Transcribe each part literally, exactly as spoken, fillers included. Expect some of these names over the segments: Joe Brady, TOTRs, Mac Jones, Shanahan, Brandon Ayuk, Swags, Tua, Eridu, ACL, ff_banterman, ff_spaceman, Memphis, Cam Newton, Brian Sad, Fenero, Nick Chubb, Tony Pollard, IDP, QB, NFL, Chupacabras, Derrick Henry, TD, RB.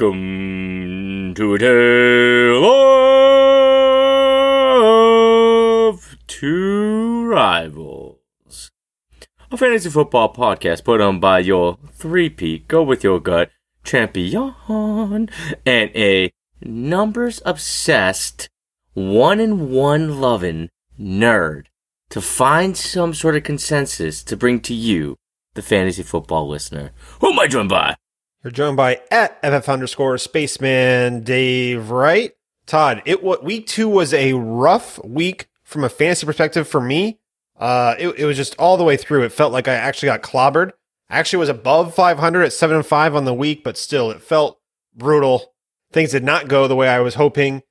Welcome to a tale of two rivals, a fantasy football podcast put on by your three-peat, go with your gut, champion, and a numbers-obsessed, one-and-one loving nerd to find some sort of consensus to bring to you, the fantasy football listener. Who am I joined by? You're joined by at ff underscore spaceman Dave Wright. Todd, it what week two was a rough week from a fantasy perspective for me. Uh, it, it was just all the way through. It felt like I actually got clobbered. I actually was above five hundred at seven and five on the week, but still, it felt brutal. Things did not go the way I was hoping.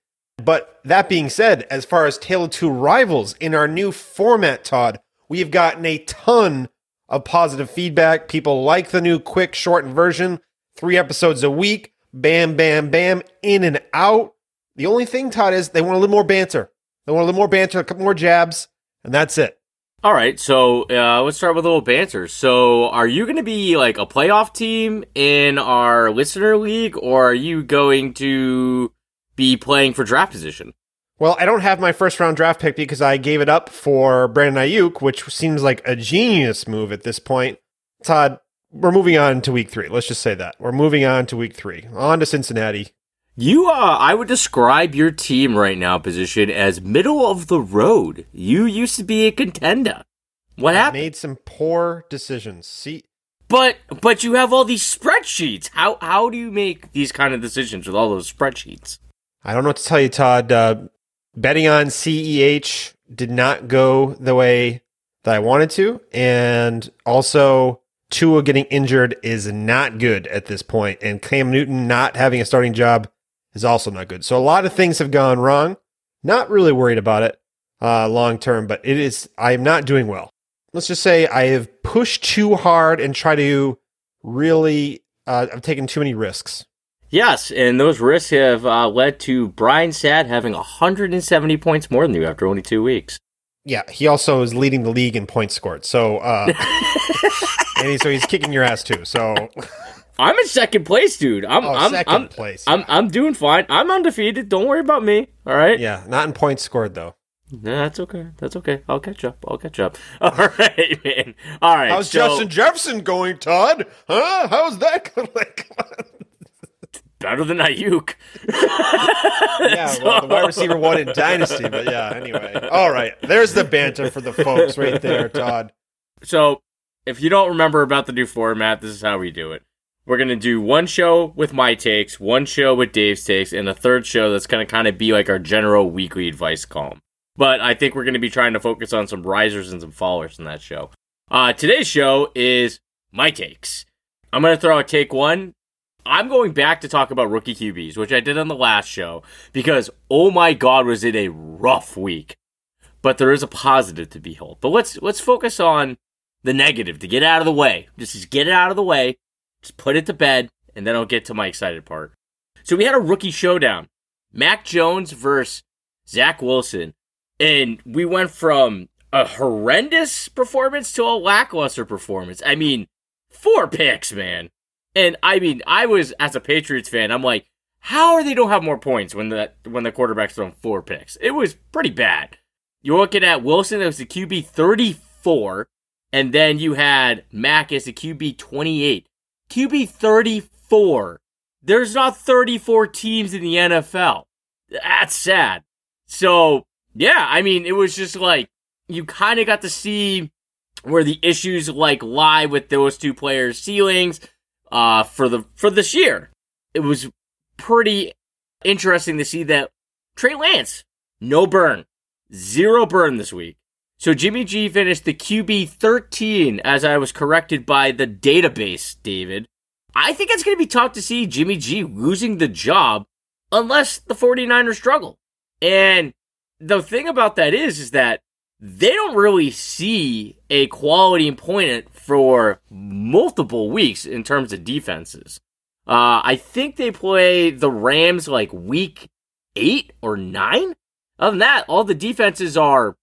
But that being said, as far as Tale of Two Rivals in our new format, Todd, we've gotten a ton of positive feedback. People like the new quick, shortened version. Three episodes a week, bam, bam, bam, in and out. The only thing, Todd, is they want a little more banter. They want a little more banter, a couple more jabs, and that's it. All right, so uh, let's start with a little banter. So are you going to be like a playoff team in our listener league, or are you going to be playing for draft position? Well, I don't have my first-round draft pick because I gave it up for Brandon Ayuk, which seems like a genius move at this point. Todd, we're moving on to week three. Let's just say that. We're moving on to week three. On to Cincinnati. You, uh, I would describe your team right now, position, as middle of the road. You used to be a contender. What I happened? Made some poor decisions. See, But but you have all these spreadsheets. How how do you make these kind of decisions with all those spreadsheets? I don't know what to tell you, Todd. Uh, betting on C E H did not go the way that I wanted to. And also, Tua getting injured is not good at this point, and Cam Newton not having a starting job is also not good. So a lot of things have gone wrong. Not really worried about it uh, long term, but it is. I am not doing well. Let's just say I have pushed too hard and try to really. Uh, I've taken too many risks. Yes, and those risks have uh, led to Brian Sad having one hundred seventy points more than you after only two weeks. Yeah, he also is leading the league in points scored. So, uh, and he, so he's kicking your ass too. So, I'm in second place, dude. I'm oh, I'm, second I'm, place. Yeah. I'm I'm doing fine. I'm undefeated. Don't worry about me. All right. Yeah, not in points scored though. No, that's okay. That's okay. I'll catch up. I'll catch up. All right, man. All right. How's so, Justin Jefferson going, Todd? Huh? How's that going? Like, better than Ayuk. Yeah, so. Well, the wide receiver won in Dynasty, but yeah, anyway. All right, there's the banter for the folks right there, Todd. So, if you don't remember about the new format, this is how we do it. We're going to do one show with my takes, one show with Dave's takes, and a third show that's going to kind of be like our general weekly advice column. But I think we're going to be trying to focus on some risers and some followers in that show. Uh, today's show is my takes. I'm going to throw out take one. I'm going back to talk about rookie Q Bs, which I did on the last show, because, oh my God, was it a rough week. But there is a positive to behold. But let's let's focus on the negative to get out of the way. Just, just get it out of the way, just put it to bed, and then I'll get to my excited part. So we had a rookie showdown, Mac Jones versus Zach Wilson, and we went from a horrendous performance to a lackluster performance. I mean, four picks, man. And, I mean, I was, as a Patriots fan, I'm like, how are they don't have more points when the, when the quarterback's throwing four picks? It was pretty bad. You're looking at Wilson, it was the Q B thirty-four, and then you had Mac as the Q B twenty-eight. Q B thirty-four. There's not thirty-four teams in the N F L. That's sad. So, yeah, I mean, it was just like, you kind of got to see where the issues, like, lie with those two players' ceilings. Uh, for the for this year, it was pretty interesting to see that Trey Lance, no burn, zero burn this week. So Jimmy G finished the Q B thirteen, as I was corrected by the database, David. I think it's going to be tough to see Jimmy G losing the job unless the 49ers struggle. And the thing about that is, is that they don't really see a quality opponent for multiple weeks in terms of defenses. Uh, I think they play the Rams like week eight or nine. Other than that, all the defenses are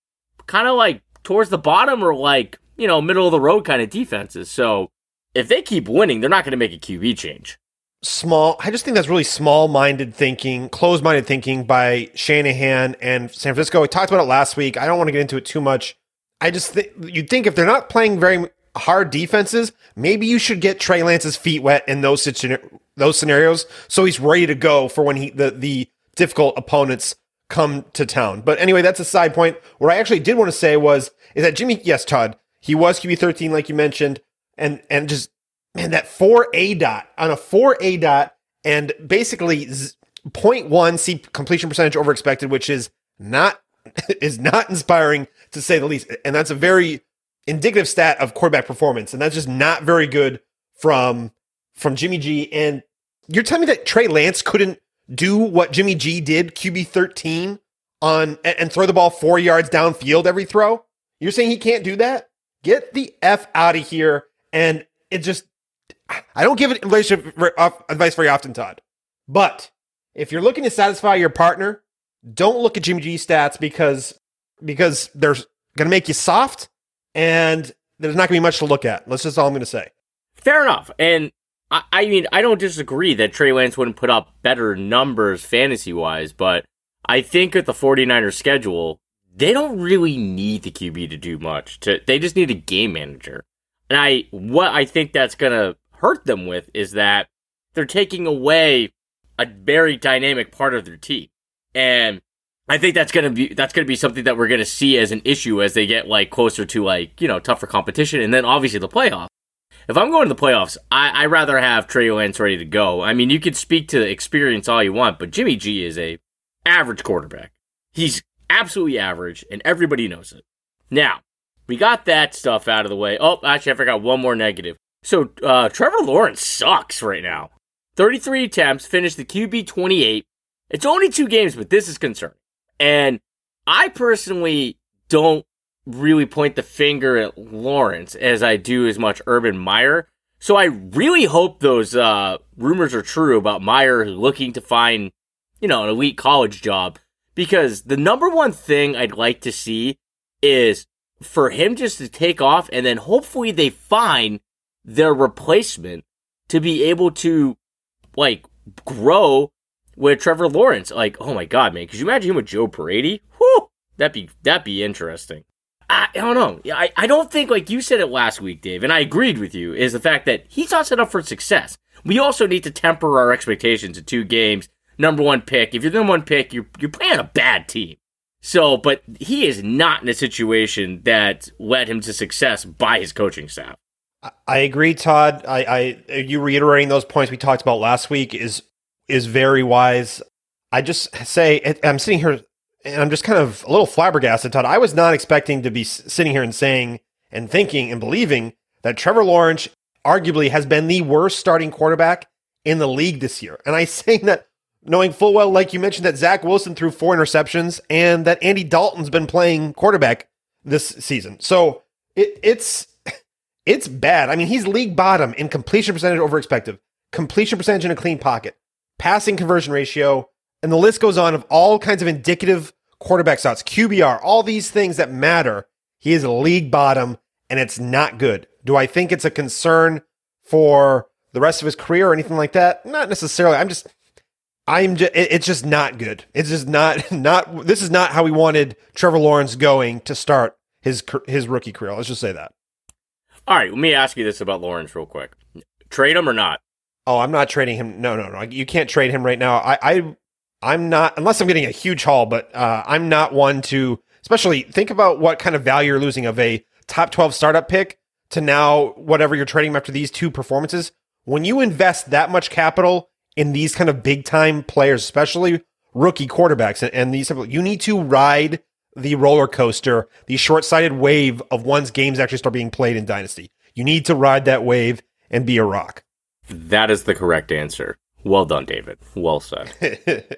kind of like towards the bottom or like, you know, middle of the road kind of defenses. So if they keep winning, they're not going to make a Q B change. small, I just think that's really small-minded thinking, closed-minded thinking by Shanahan and San Francisco. We talked about it last week. I don't want to get into it too much. I just think you'd think if they're not playing very hard defenses, maybe you should get Trey Lance's feet wet in those situ- those scenarios, so he's ready to go for when he the, the difficult opponents come to town. But anyway, that's a side point. What I actually did want to say was is that Jimmy, yes, Todd, he was Q B thirteen, like you mentioned, and and just, man, that four A dot, on a four A dot, and basically zero point one C completion percentage over expected, which is not is not inspiring, to say the least. And that's a very indicative stat of quarterback performance, and that's just not very good from from Jimmy G. And you're telling me that Trey Lance couldn't do what Jimmy G did, Q B thirteen, on and throw the ball four yards downfield every throw? You're saying he can't do that? Get the F out of here. And it just, I don't give relationship advice very often, Todd, but if you're looking to satisfy your partner, don't look at Jimmy G stats because because they're going to make you soft, and there's not going to be much to look at. That's just all I'm going to say. Fair enough. And I, I mean, I don't disagree that Trey Lance wouldn't put up better numbers fantasy-wise, but I think at the 49ers schedule, they don't really need the Q B to do much. To, they just need a game manager. And I what I think that's going to hurt them with is that they're taking away a very dynamic part of their team. And I think that's going to be that's going to be something that we're going to see as an issue as they get like closer to like, you know, tougher competition, and then obviously the playoffs. If I'm going to the playoffs, I, I'd rather have Trey Lance ready to go. I mean, you could speak to experience all you want, but Jimmy G is a average quarterback. He's absolutely average, and everybody knows it. Now, we got that stuff out of the way. Oh, actually, I forgot one more negative. So, uh, Trevor Lawrence sucks right now. thirty-three attempts, finished the Q B twenty-eight. It's only two games, but this is concerning. And I personally don't really point the finger at Lawrence as I do as much Urban Meyer. So I really hope those uh, rumors are true about Meyer looking to find, you know, an elite college job. Because the number one thing I'd like to see is for him just to take off, and then hopefully they find their replacement to be able to, like, grow with Trevor Lawrence. Like, oh my God, man, could you imagine him with Joe Brady? Whew, that'd be, that'd be interesting. I, I don't know. I, I don't think, like you said it last week, Dave, and I agreed with you, is the fact that he's not set up for success. We also need to temper our expectations of two games, number one pick. If you're the number one pick, you're, you're playing a bad team. So, but he is not in a situation that led him to success by his coaching staff. I agree, Todd. I, I you reiterating those points we talked about last week is is very wise. I just say, I'm sitting here and I'm just kind of a little flabbergasted, Todd. I was not expecting to be sitting here and saying and thinking and believing that Trevor Lawrence arguably has been the worst starting quarterback in the league this year. And I say that knowing full well, like you mentioned, that Zach Wilson threw four interceptions and that Andy Dalton's been playing quarterback this season. So it, it's it's bad. I mean, he's league bottom in completion percentage over expected, completion percentage in a clean pocket, passing conversion ratio, and the list goes on of all kinds of indicative quarterback stats, Q B R, all these things that matter. He is league bottom, and it's not good. Do I think it's a concern for the rest of his career or anything like that? Not necessarily. I'm just... I'm just, it's just not good. It's just not, not, this is not how we wanted Trevor Lawrence going to start his, his rookie career. Let's just say that. All right. Let me ask you this about Lawrence real quick. Trade him or not? Oh, I'm not trading him. No, no, no. You can't trade him right now. I, I I'm not, unless I'm getting a huge haul, but uh, I'm not one to, especially think about what kind of value you're losing of a top twelve startup pick to now, whatever you're trading him after these two performances. When you invest that much capital in these kind of big-time players, especially rookie quarterbacks, and, and these, you need to ride the roller coaster, the short-sighted wave of once games actually start being played in Dynasty. You need to ride that wave and be a rock. That is the correct answer. Well done, David. Well said.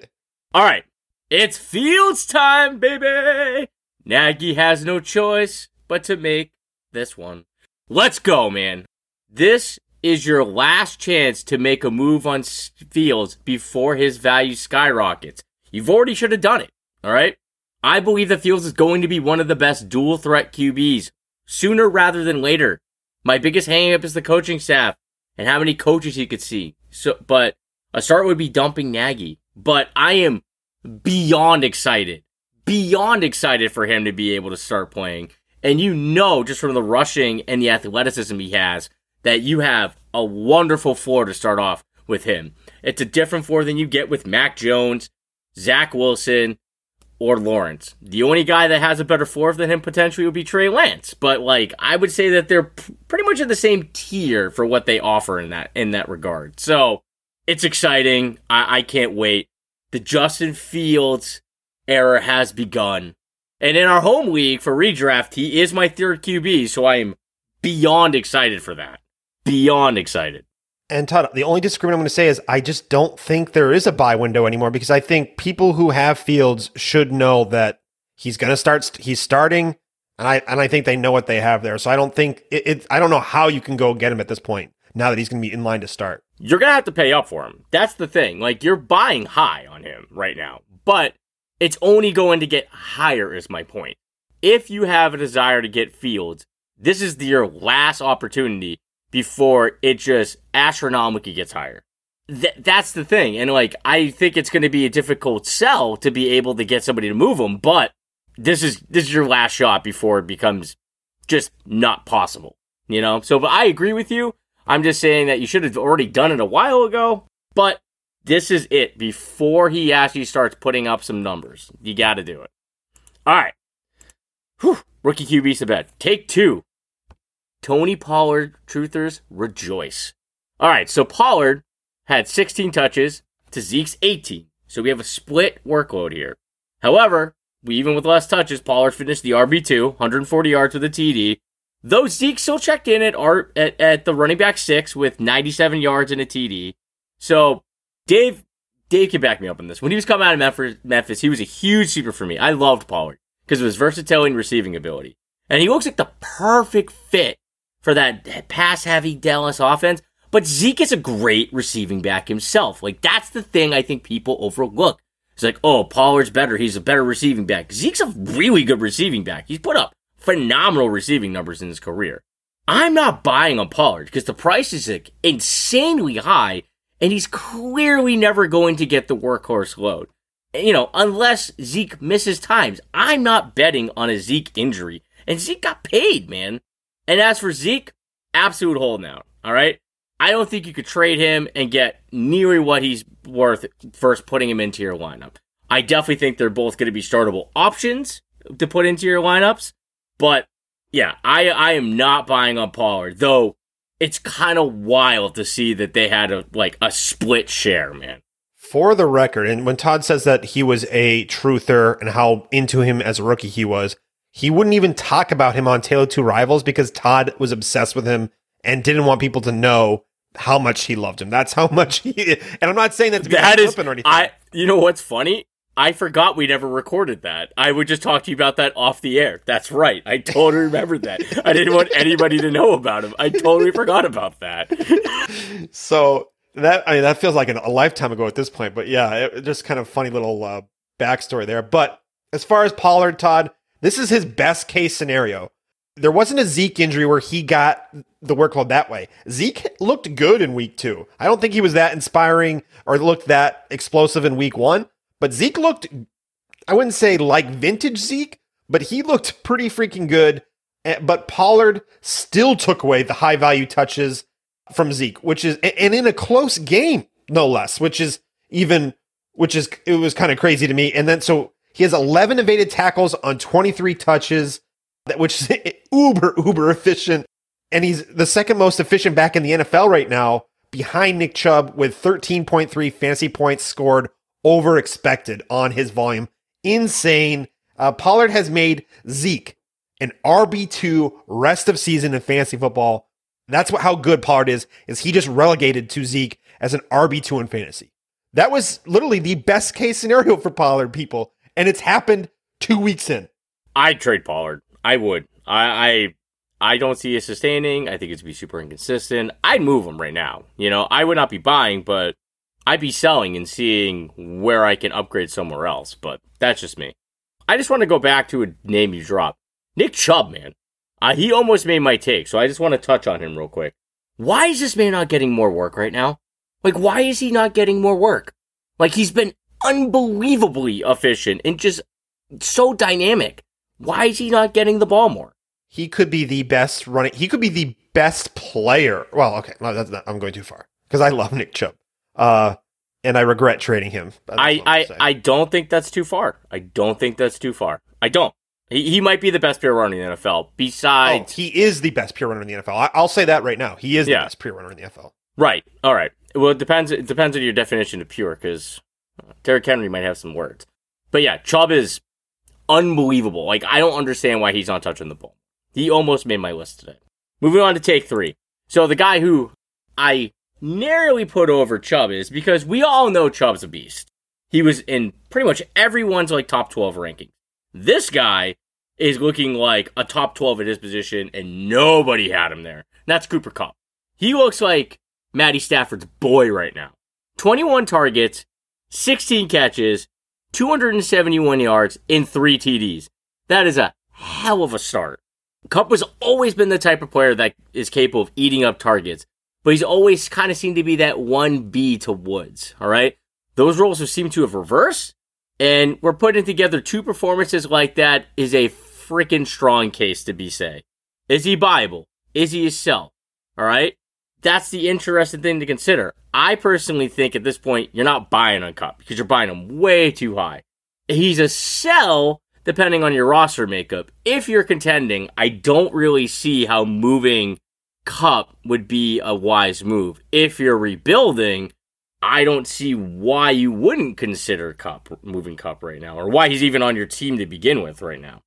All right. It's Fields time, baby! Nagy has no choice but to make this one. Let's go, man. This is your last chance to make a move on Fields before his value skyrockets. You've already should have done it, all right? I believe that Fields is going to be one of the best dual-threat Q Bs sooner rather than later. My biggest hang-up is the coaching staff and how many coaches he could see. So, but a start would be dumping Nagy. But I am beyond excited, beyond excited for him to be able to start playing. And you know, just from the rushing and the athleticism he has, that you have a wonderful floor to start off with him. It's a different floor than you get with Mac Jones, Zach Wilson, or Lawrence. The only guy that has a better floor than him potentially would be Trey Lance. But like, I would say that they're p- pretty much in the same tier for what they offer in that in that regard. So it's exciting. I, I can't wait. The Justin Fields era has begun. And in our home league for redraft, he is my third Q B, so I am beyond excited for that. Beyond excited. And Todd, the only disagreement I'm going to say is I just don't think there is a buy window anymore, because I think people who have Fields should know that he's going to start. St- he's starting, and I and I think they know what they have there. So I don't think it, it. I don't know how you can go get him at this point now that he's going to be in line to start. You're going to have to pay up for him. That's the thing. Like, you're buying high on him right now, but it's only going to get higher. Is my point. If you have a desire to get Fields, this is your last opportunity before it just astronomically gets higher. Th- that's the thing. And like, I think it's going to be a difficult sell to be able to get somebody to move them, but this is, this is your last shot before it becomes just not possible, you know? So, but I agree with you. I'm just saying that you should have already done it a while ago, but this is it. Before he actually starts putting up some numbers, you got to do it. All right. Whew. Rookie Q B's to bed. Take two. Tony Pollard truthers rejoice. All right, so Pollard had sixteen touches to Zeke's eighteen. So we have a split workload here. However, we, even with less touches, Pollard finished the R B two, one hundred forty yards with a T D. Though Zeke still checked in at, R, at, at the running back six with ninety-seven yards and a T D. So Dave, Dave can back me up on this. When he was coming out of Memphis, he was a huge sleeper for me. I loved Pollard because of his versatility and receiving ability. And he looks like the perfect fit for that pass-heavy Dallas offense. But Zeke is a great receiving back himself. Like, that's the thing I think people overlook. It's like, oh, Pollard's better. He's a better receiving back. Zeke's a really good receiving back. He's put up phenomenal receiving numbers in his career. I'm not buying on Pollard because the price is like insanely high, and he's clearly never going to get the workhorse load. You know, unless Zeke misses times. I'm not betting on a Zeke injury. And Zeke got paid, man. And as for Zeke, absolute hold out, all right? I don't think you could trade him and get nearly what he's worth first putting him into your lineup. I definitely think they're both going to be startable options to put into your lineups. But, yeah, I, I am not buying on Pollard, though it's kind of wild to see that they had, a like, a split share, man. For the record, and when Todd says that he was a truther and how into him as a rookie he was, he wouldn't even talk about him on Tale of Two Rivals because Todd was obsessed with him and didn't want people to know how much he loved him. That's how much he... And I'm not saying that to be that is, or anything. I, you know what's funny? I forgot we never recorded that. I would just talk to you about that off the air. That's right. I totally remembered that. I didn't want anybody to know about him. I totally forgot about that. So that, I mean, that feels like an, a lifetime ago at this point. But yeah, it, just kind of funny little uh, backstory there. But as far as Pollard, Todd... this is his best case scenario. There wasn't a Zeke injury where he got the workload that way. Zeke looked good in week two. I don't think he was that inspiring or looked that explosive in week one, but Zeke looked, I wouldn't say like vintage Zeke, but he looked pretty freaking good. But Pollard still took away the high value touches from Zeke, which is, and in a close game, no less, which is even, which is, it was kind of crazy to me. And then, so he has eleven evaded tackles on twenty-three touches, which is uber, uber efficient. And he's the second most efficient back in the N F L right now, behind Nick Chubb, with thirteen point three fantasy points scored over expected on his volume. Insane. Uh, Pollard has made Zeke an R B two rest of season in fantasy football. That's what how good Pollard is, is he just relegated to Zeke as an R B two in fantasy. That was literally the best case scenario for Pollard, people. And it's happened two weeks in. I'd trade Pollard. I would. I, I I don't see it sustaining. I think it's be super inconsistent. I'd move him right now. You know, I would not be buying, but I'd be selling and seeing where I can upgrade somewhere else. But that's just me. I just want to go back to a name you dropped. Nick Chubb, man. Uh, he almost made my take, so I just want to touch on him real quick. Why is this man not getting more work right now? Like, why is he not getting more work? Like, he's been unbelievably efficient and just so dynamic. Why is he not getting the ball more? He could be the best running. He could be the best player. Well, okay, no, that's not, I'm going too far because I love Nick Chubb, uh, and I regret trading him. I I, I don't think that's too far. I don't think that's too far. I don't. He he might be the best pure runner in the N F L. Besides, oh, he is the best pure runner in the N F L. I, I'll say that right now. He is yeah. the best pure runner in the N F L. Right. All right. Well, it depends. It depends on your definition of pure, because Derrick Henry might have some words. But yeah, Chubb is unbelievable. Like, I don't understand why he's not touching the ball. He almost made my list today. Moving on to take three. So the guy who I narrowly put over Chubb is because we all know Chubb's a beast. He was in pretty much everyone's like top twelve ranking. This guy is looking like a top twelve at his position, and nobody had him there. And that's Cooper Kupp. He looks like Matty Stafford's boy right now. twenty-one targets, sixteen catches, two hundred seventy-one yards, and three T Ds. That is a hell of a start. Kupp has always been the type of player that is capable of eating up targets, but he's always kind of seemed to be that one B to Woods, all right? Those roles have seemed to have reversed, and we're putting together two performances like that is a freaking strong case to be say. Is he buyable? Is he a sell? All right? That's the interesting thing to consider. I personally think at this point, you're not buying on Kupp because you're buying him way too high. He's a sell depending on your roster makeup. If you're contending, I don't really see how moving Kupp would be a wise move. If you're rebuilding, I don't see why you wouldn't consider Kupp, moving Kupp right now, or why he's even on your team to begin with right now.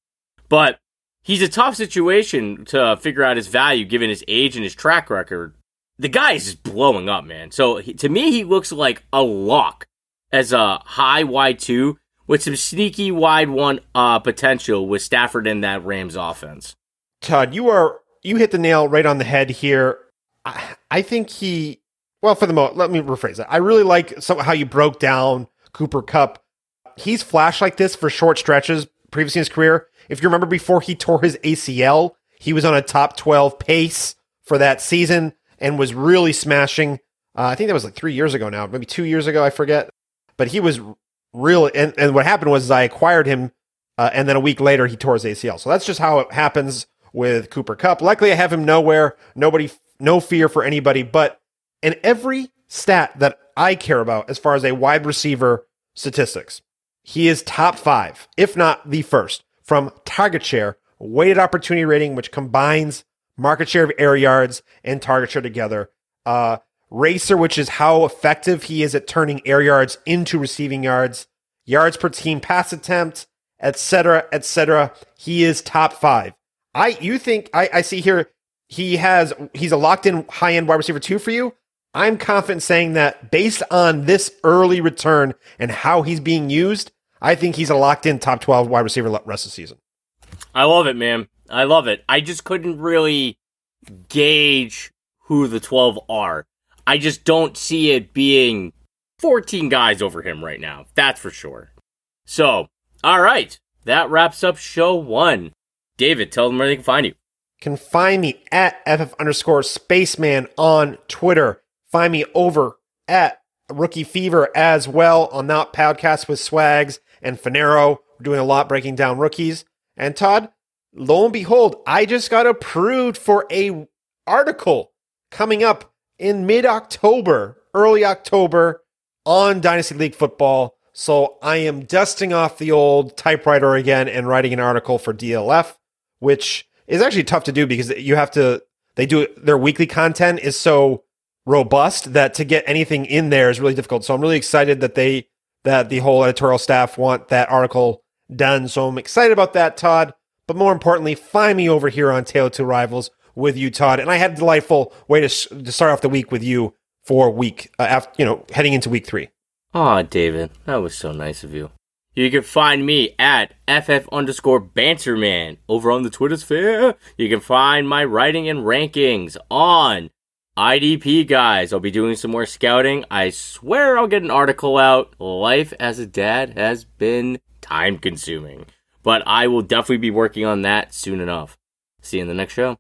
But he's a tough situation to figure out his value given his age and his track record. The guy is just blowing up, man. So he, to me, he looks like a lock as a high Y two with some sneaky wide one uh, potential with Stafford in that Rams offense. Todd, you are you hit the nail right on the head here. I, I think he, well, for the moment, let me rephrase that. I really like some, how you broke down Cooper Kupp. He's flashed like this for short stretches previously in his career. If you remember before he tore his A C L, he was on a top twelve pace for that season and was really smashing. Uh, I think that was like three years ago now, maybe two years ago, I forget. But he was really, and, and what happened was is I acquired him, uh, and then a week later he tore his A C L. So that's just how it happens with Cooper Kupp. Luckily, I have him nowhere, nobody, no fear for anybody. But in every stat that I care about as far as a wide receiver statistics, he is top five, if not the first, from target share, weighted opportunity rating, which combines market share of air yards and target share together. Uh, racer, which is how effective he is at turning air yards into receiving yards, yards per team pass attempt, et cetera, et cetera. He is top five. I, you think I, I see here, he has, he's a locked in high end wide receiver two for you. I'm confident saying that based on this early return and how he's being used, I think he's a locked in top twelve wide receiver rest of the season. I love it, man. I love it. I just couldn't really gauge who the twelve are. I just don't see it being fourteen guys over him right now. That's for sure. So, all right. That wraps up show one. David, tell them where they can find you. Can find me at ff underscore spaceman on Twitter. Find me over at Rookie Fever as well on that podcast with Swags and Fenero. We're doing a lot breaking down rookies. And Todd, lo and behold, I just got approved for a article coming up in mid-October, early October, on Dynasty League Football. So I am dusting off the old typewriter again and writing an article for D L F, which is actually tough to do because you have to, they do, their weekly content is so robust that to get anything in there is really difficult. So I'm really excited that they, that the whole editorial staff want that article done. So I'm excited about that, Todd. But more importantly, find me over here on Tale of Two Rivals with you, Todd. And I had a delightful way to, sh- to start off the week with you for week, uh, after, you know, heading into week three. Aw, David, that was so nice of you. You can find me at ff underscore banterman over on the Twitter sphere. You can find my writing and rankings on I D P, guys. I'll be doing some more scouting. I swear I'll get an article out. Life as a dad has been time consuming. But I will definitely be working on that soon enough. See you in the next show.